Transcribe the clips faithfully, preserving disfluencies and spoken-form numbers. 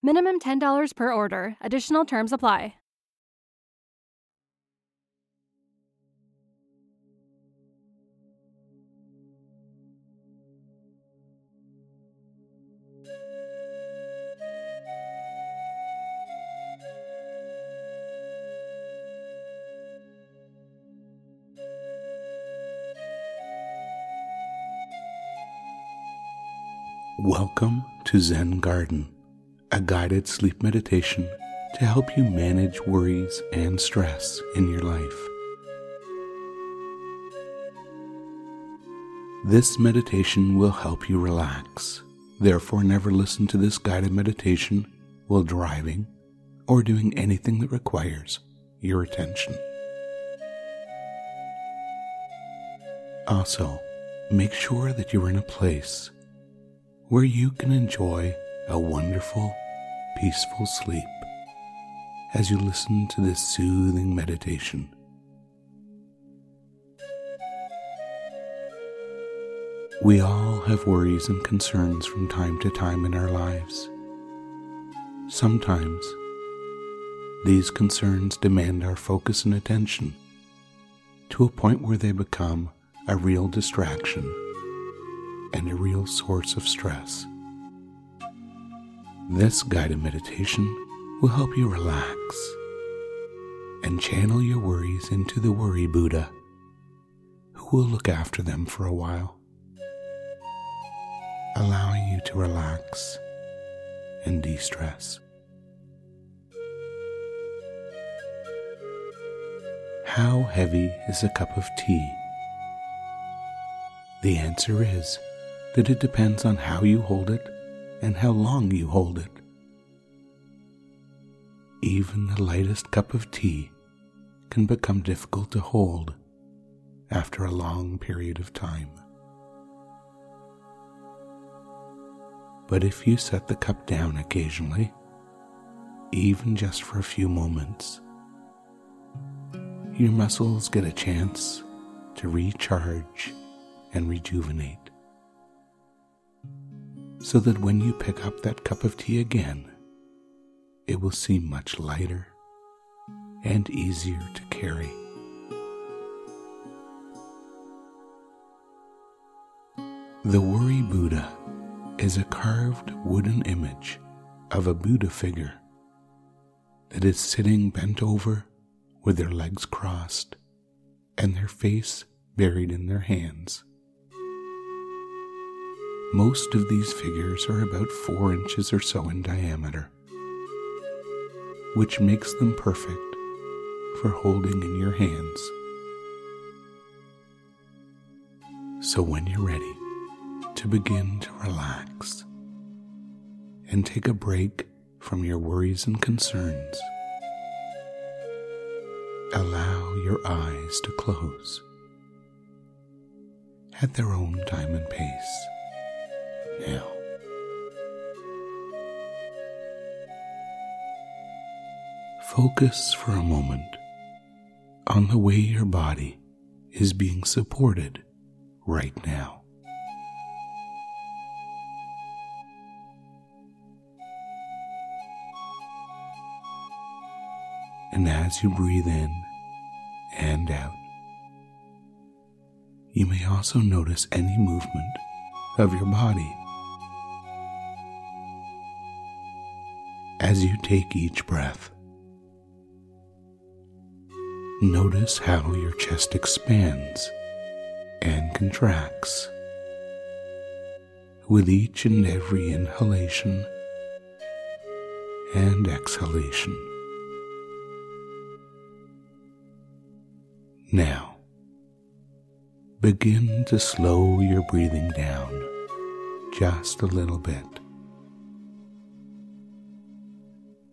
Minimum ten dollars per order. Additional terms apply. Welcome to Zen Garden, a guided sleep meditation to help you manage worries and stress in your life. This meditation will help you relax. Therefore, never listen to this guided meditation while driving or doing anything that requires your attention. Also, make sure that you are in a place where you can enjoy a wonderful, peaceful sleep as you listen to this soothing meditation. We all have worries and concerns from time to time in our lives. Sometimes, these concerns demand our focus and attention to a point where they become a real distraction and a real source of stress. This guided meditation will help you relax and channel your worries into the Worry Buddha, who will look after them for a while, allowing you to relax and de-stress. How heavy is a cup of tea? The answer is that it depends on how you hold it and how long you hold it. Even the lightest cup of tea can become difficult to hold after a long period of time. But if you set the cup down occasionally, even just for a few moments, your muscles get a chance to recharge and rejuvenate, so that when you pick up that cup of tea again, it will seem much lighter and easier to carry. The Worry Buddha is a carved wooden image of a Buddha figure that is sitting bent over with their legs crossed and their face buried in their hands. Most of these figures are about four inches or so in diameter, which makes them perfect for holding in your hands. So when you're ready to begin to relax and take a break from your worries and concerns, allow your eyes to close at their own time and pace. Now, focus for a moment on the way your body is being supported right now. And as you breathe in and out, you may also notice any movement of your body as you take each breath. Notice how your chest expands and contracts with each and every inhalation and exhalation. Now, begin to slow your breathing down just a little bit.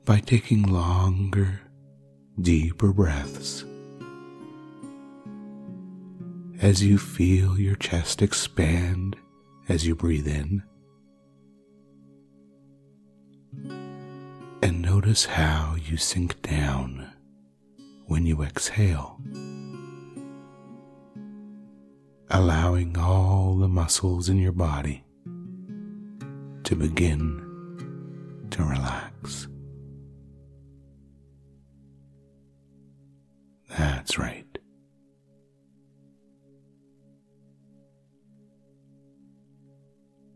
by taking longer, deeper breaths. As you feel your chest expand as you breathe in, and notice how you sink down when you exhale, allowing all the muscles in your body to begin to relax. That's right.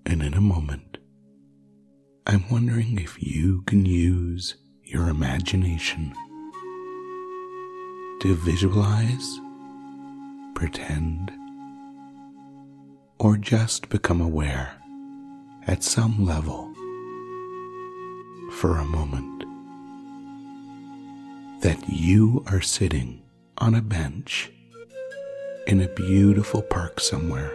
And in a moment, I'm wondering if you can use your imagination to visualize, pretend, or just become aware at some level for a moment that you are sitting on a bench in a beautiful park somewhere.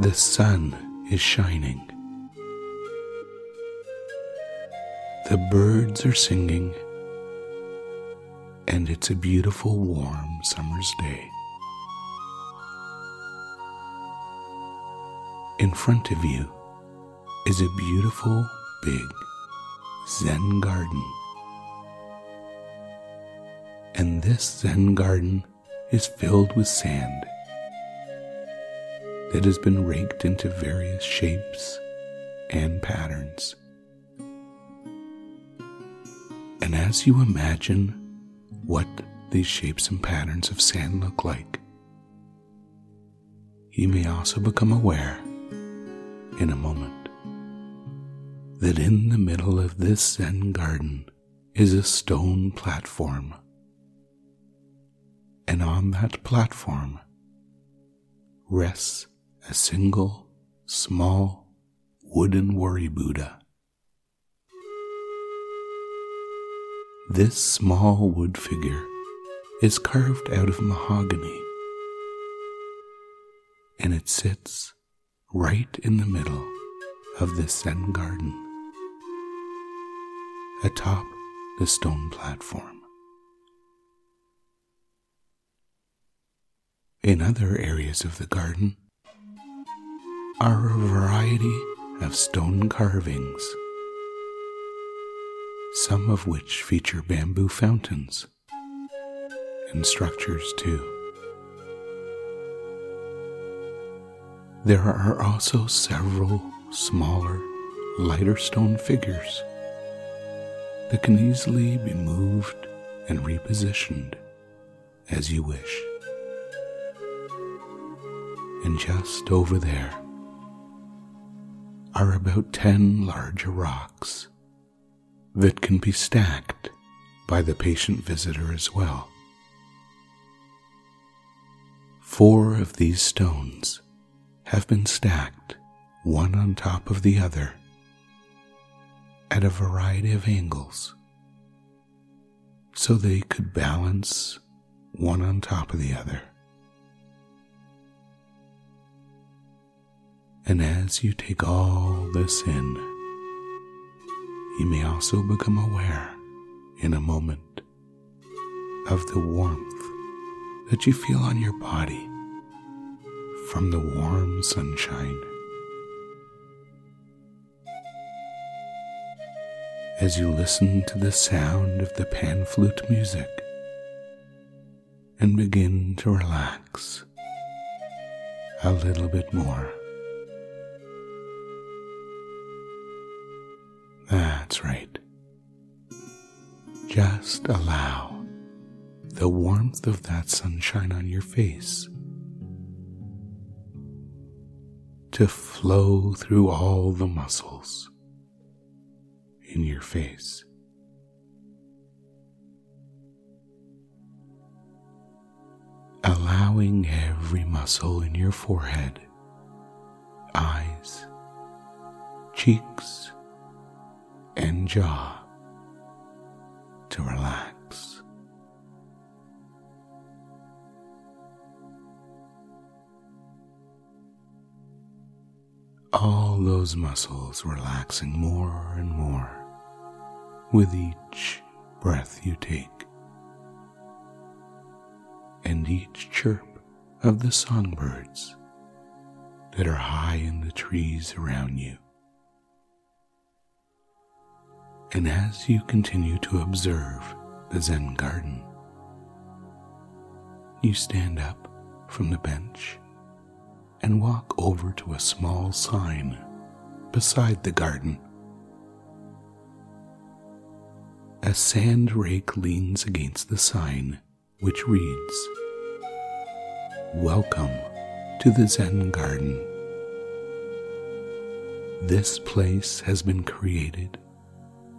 The sun is shining. The birds are singing, and it's a beautiful, warm summer's day. In front of you is a beautiful, big Zen garden. And this Zen garden is filled with sand that has been raked into various shapes and patterns. And as you imagine what these shapes and patterns of sand look like, you may also become aware in a moment that in the middle of this Zen garden is a stone platform. And on that platform rests a single, small, wooden Worry Buddha. This small wood figure is carved out of mahogany, and it sits right in the middle of the Zen garden, atop the stone platform. In other areas of the garden are a variety of stone carvings, some of which feature bamboo fountains and structures too. There are also several smaller, lighter stone figures that can easily be moved and repositioned as you wish. And just over there are about ten larger rocks that can be stacked by the patient visitor as well. Four of these stones have been stacked one on top of the other at a variety of angles, so they could balance one on top of the other. And as you take all this in, you may also become aware in a moment of the warmth that you feel on your body from the warm sunshine. As you listen to the sound of the pan flute music and begin to relax a little bit more. That's right. Just allow the warmth of that sunshine on your face to flow through all the muscles in your face. Allowing every muscle in your forehead, eyes, cheeks, and jaw to relax. all those muscles relaxing more and more with each breath you take, and each chirp of the songbirds that are high in the trees around you. And as you continue to observe the Zen Garden, you stand up from the bench and walk over to a small sign beside the garden. A sand rake leans against the sign, which reads, "Welcome to the Zen Garden. This place has been created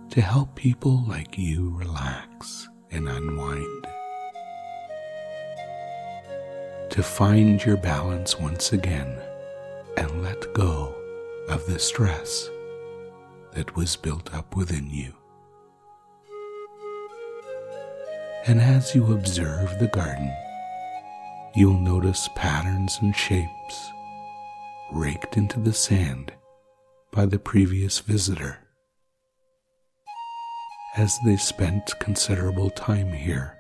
to help people like you relax and unwind. To find your balance once again and let go of the stress that was built up within you." And as you observe the garden, you'll notice patterns and shapes raked into the sand by the previous visitor as they spent considerable time here,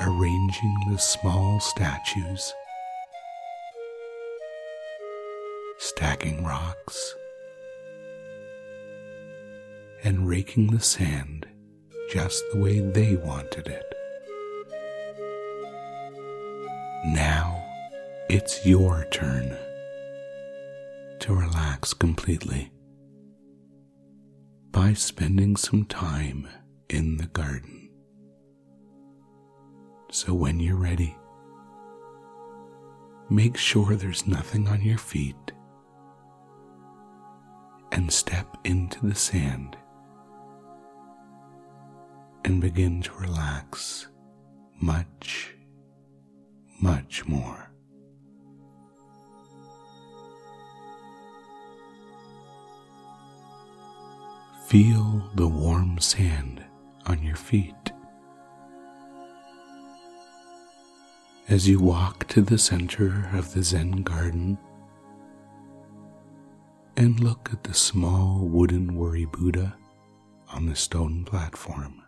arranging the small statues, stacking rocks, and raking the sand just the way they wanted it. Now it's your turn to relax completely by spending some time in the garden. So when you're ready, make sure there's nothing on your feet and step into the sand and begin to relax much, much more. Feel the warm sand on your feet as you walk to the center of the Zen Garden and look at the small wooden Worry Buddha on the stone platform.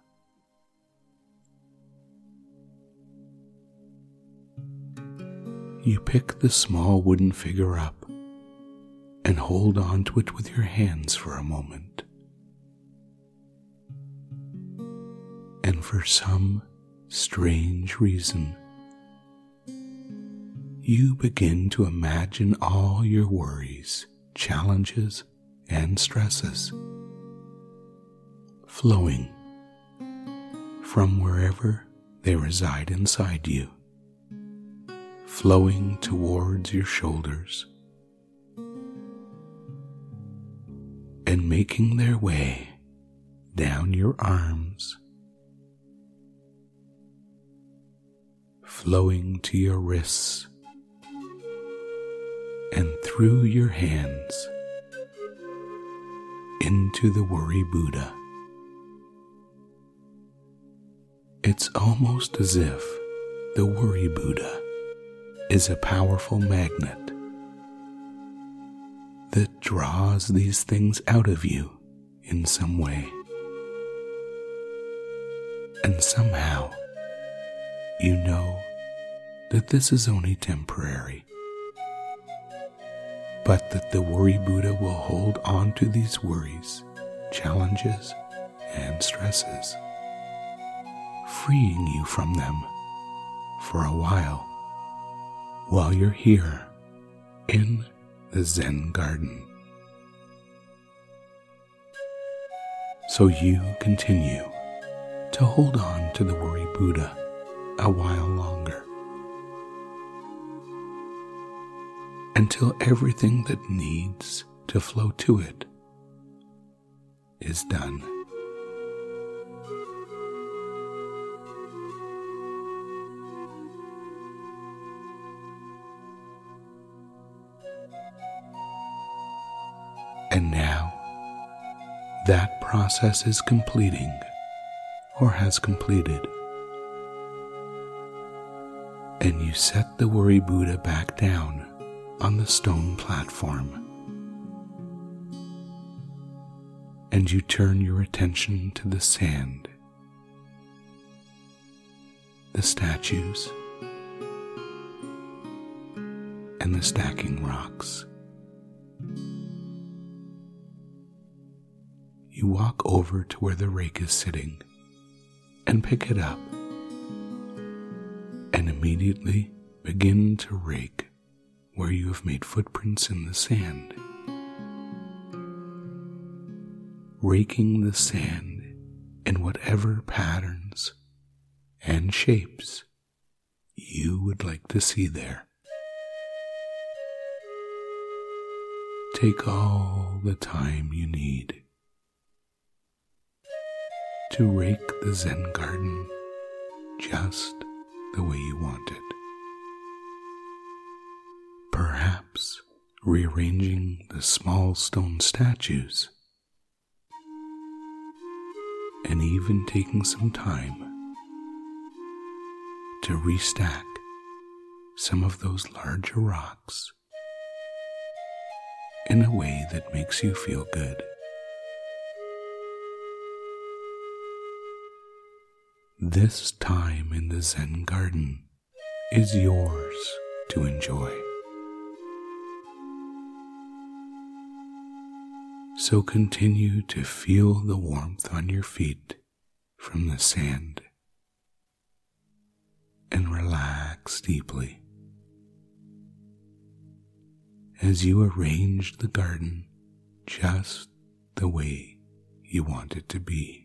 You pick the small wooden figure up and hold on to it with your hands for a moment. And for some strange reason, you begin to imagine all your worries, challenges, and stresses flowing from wherever they reside inside you, flowing towards your shoulders and making their way down your arms, flowing to your wrists, and through your hands into the Worry Buddha. It's almost as if the Worry Buddha is a powerful magnet that draws these things out of you in some way. And somehow, you know that this is only temporary, but that the Worry Buddha will hold on to these worries, challenges, and stresses, freeing you from them for a while, while you're here in the Zen Garden. So you continue to hold on to the Worry Buddha a while longer, until everything that needs to flow to it is done. And now, that process is completing or has completed, and you set the Worry Buddha back down on the stone platform and you turn your attention to the sand, the statues, and the stacking rocks. You walk over to where the rake is sitting and pick it up and immediately begin to rake where you have made footprints in the sand. Raking the sand in whatever patterns and shapes you would like to see there. Take all the time you need to rake the Zen garden just the way you want it. Perhaps rearranging the small stone statues and even taking some time to restack some of those larger rocks in a way that makes you feel good. This time in the Zen Garden is yours to enjoy. So continue to feel the warmth on your feet from the sand and relax deeply as you arrange the garden just the way you want it to be.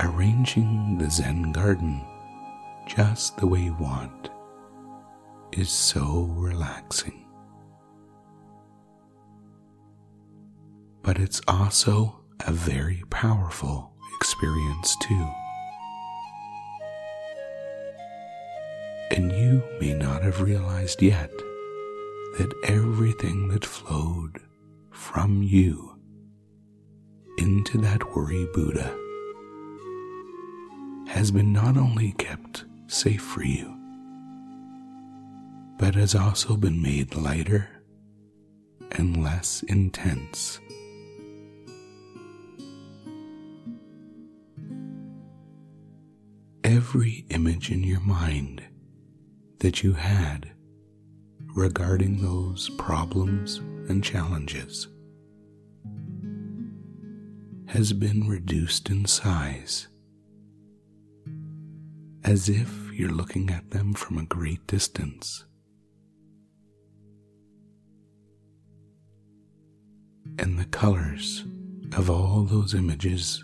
Arranging the Zen garden just the way you want is so relaxing. But it's also a very powerful experience too. And you may not have realized yet that everything that flowed from you into that Worry Buddha has been not only kept safe for you, but has also been made lighter and less intense. Every image in your mind that you had regarding those problems and challenges has been reduced in size, as if you're looking at them from a great distance. And the colors of all those images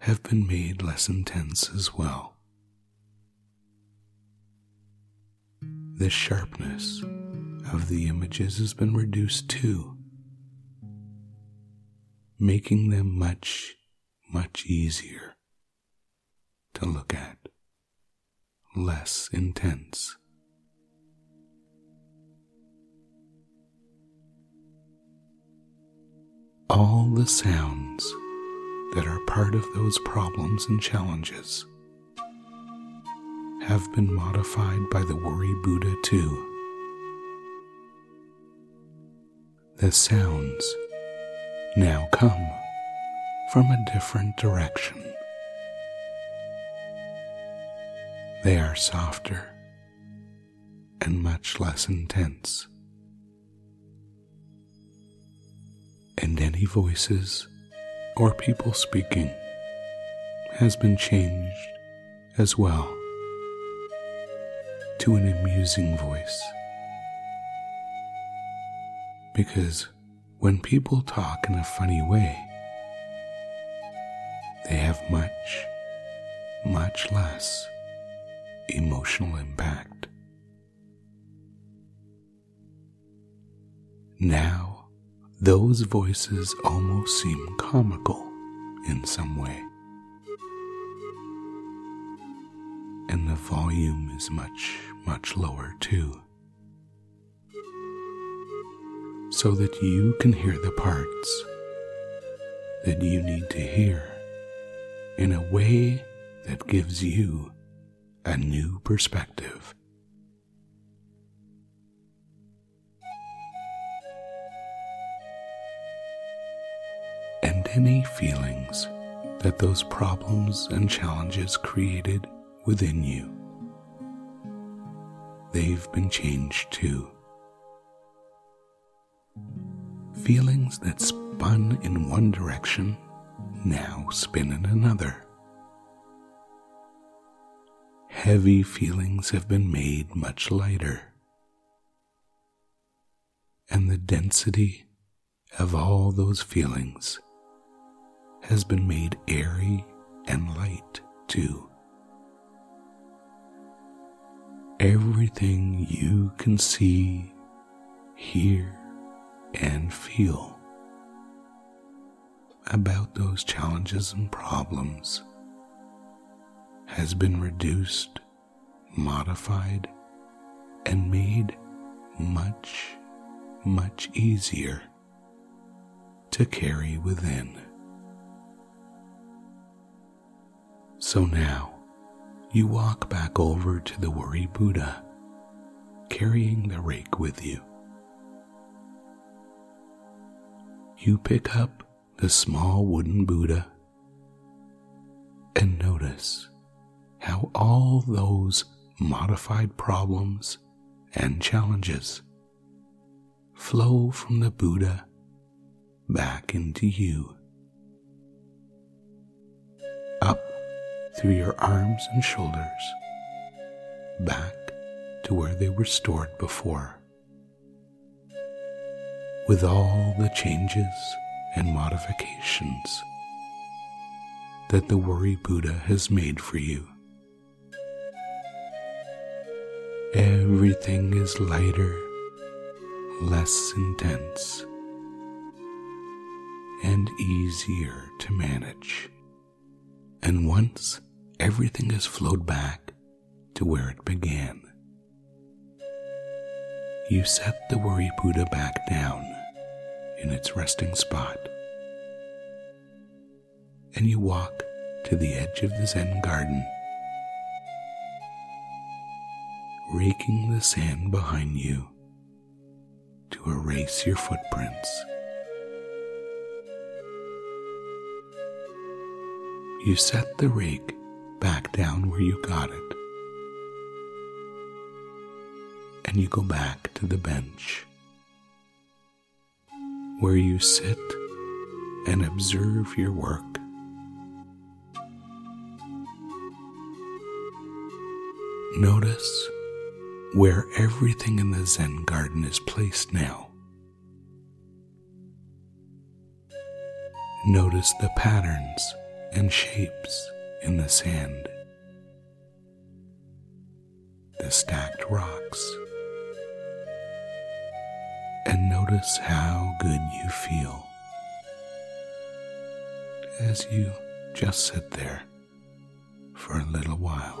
have been made less intense as well. The sharpness of the images has been reduced too, making them much, much easier to look at, less intense. All the sounds that are part of those problems and challenges have been modified by the Worry Buddha too. The sounds now come from a different direction. They are softer and much less intense. And any voices or people speaking has been changed as well to an amusing voice. Because when people talk in a funny way, they have much, much less emotional impact. Now, those voices almost seem comical in some way, and the volume is much, much lower too, so that you can hear the parts that you need to hear in a way that gives you a new perspective. Any feelings that those problems and challenges created within you, they've been changed too. Feelings that spun in one direction now spin in another. Heavy feelings have been made much lighter, and the density of all those feelings has been made airy and light too. Everything you can see, hear, and feel about those challenges and problems has been reduced, modified, and made much, much easier to carry within. So now, you walk back over to the Worry Buddha, carrying the rake with you. You pick up the small wooden Buddha and notice how all those modified problems and challenges flow from the Buddha back into you, up through your arms and shoulders, back to where they were stored before, with all the changes and modifications that the Worry Buddha has made for you. Everything is lighter, less intense, and easier to manage. And once everything has flowed back to where it began, you set the Worry Buddha back down in its resting spot, and you walk to the edge of the Zen Garden, raking the sand behind you to erase your footprints. You set the rake back down where you got it, and you go back to the bench, where you sit and observe your work. Notice where everything in the Zen Garden is placed now. Notice the patterns and shapes in the sand, the stacked rocks, and notice how good you feel as you just sit there for a little while.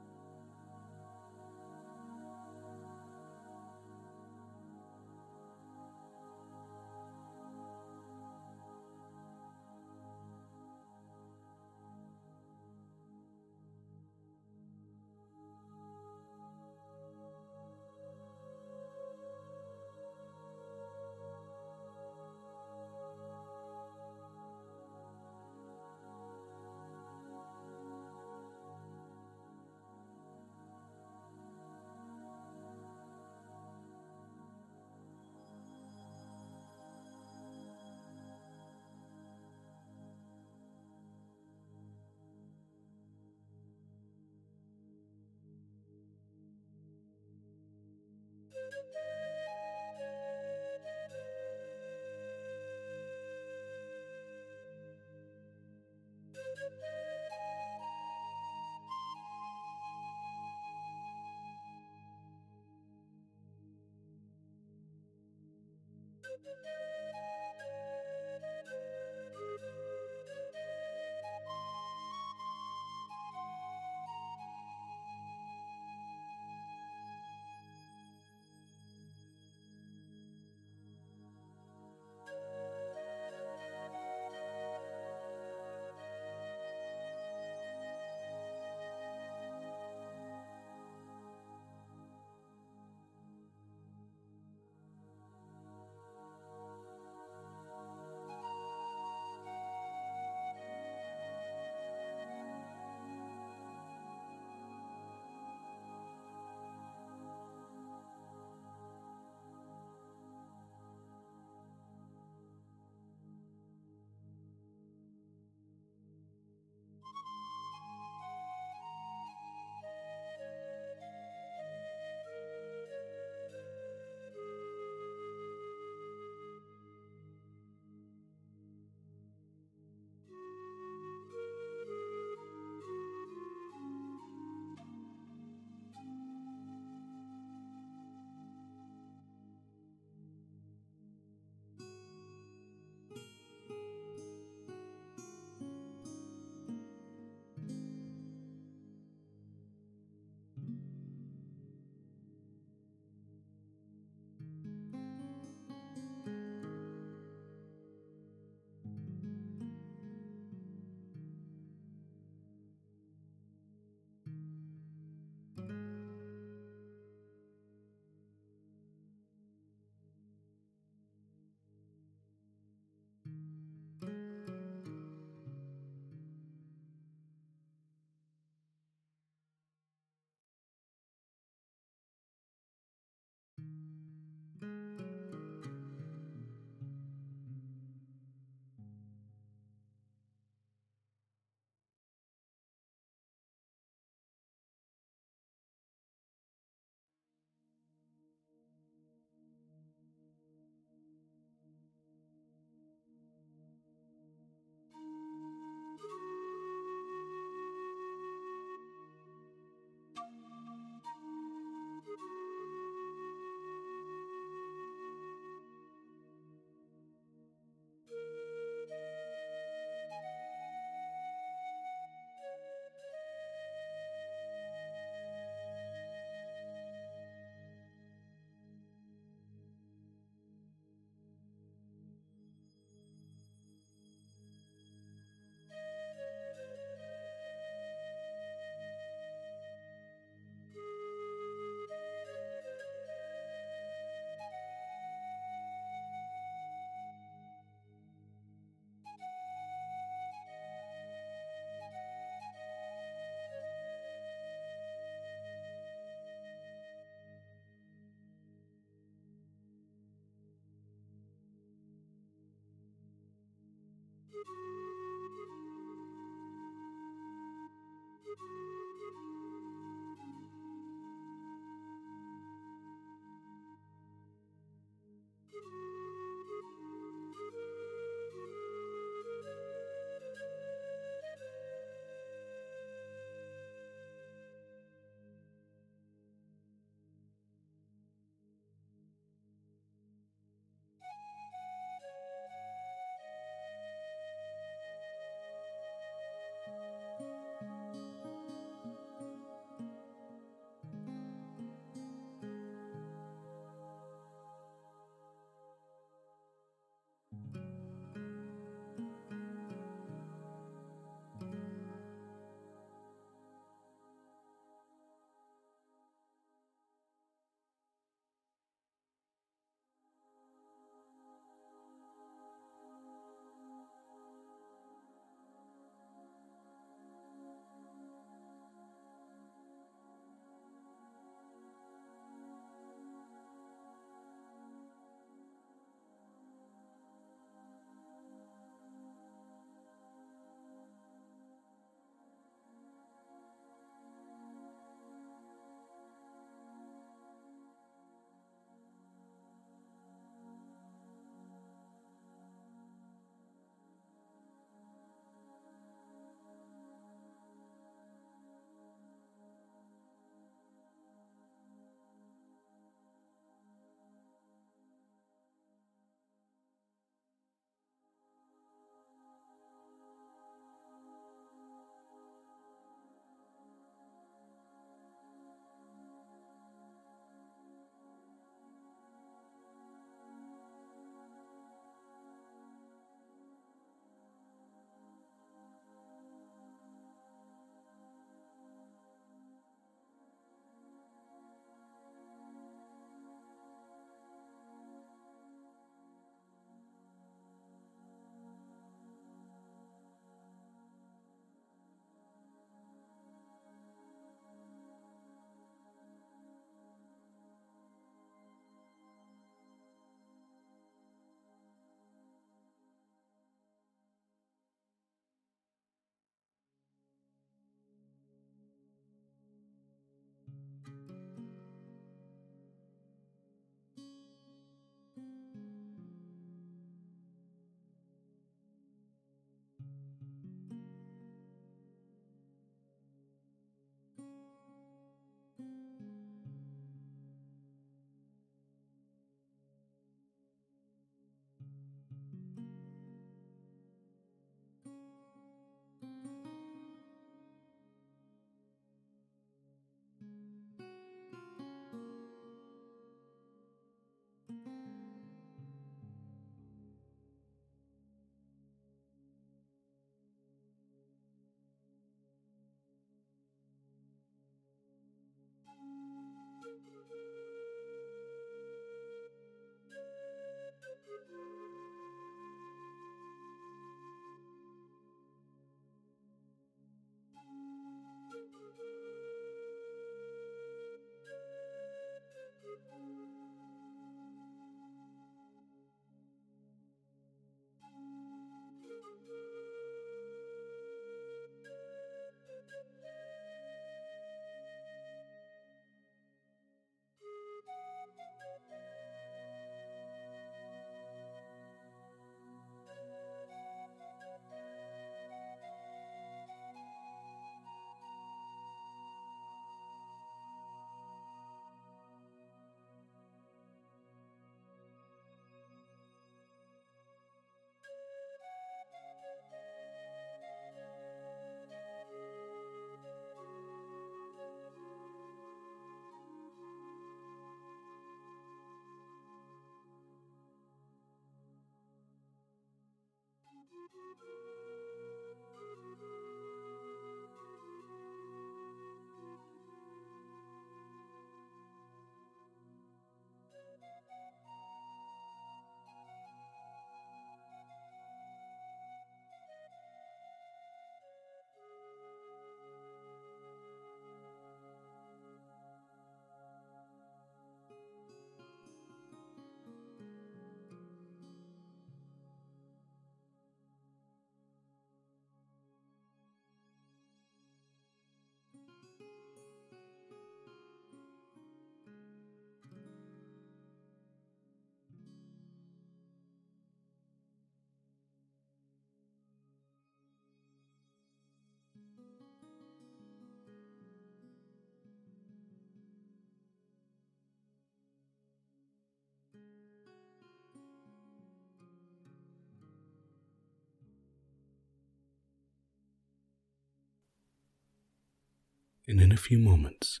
and in a few moments,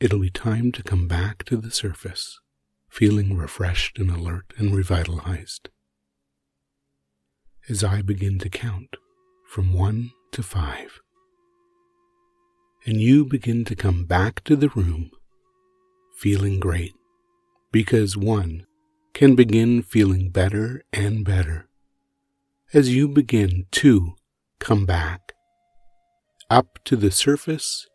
it'll be time to come back to the surface, feeling refreshed and alert and revitalized. As I begin to count from one to five, and you begin to come back to the room feeling great, because one can begin feeling better and better. As you begin to come back up to the surface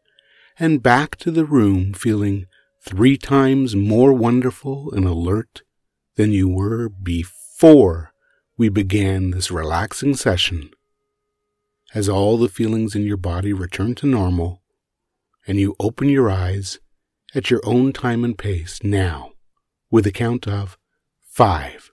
and back to the room feeling three times more wonderful and alert than you were before we began this relaxing session, as all the feelings in your body return to normal and you open your eyes at your own time and pace now with a count of five.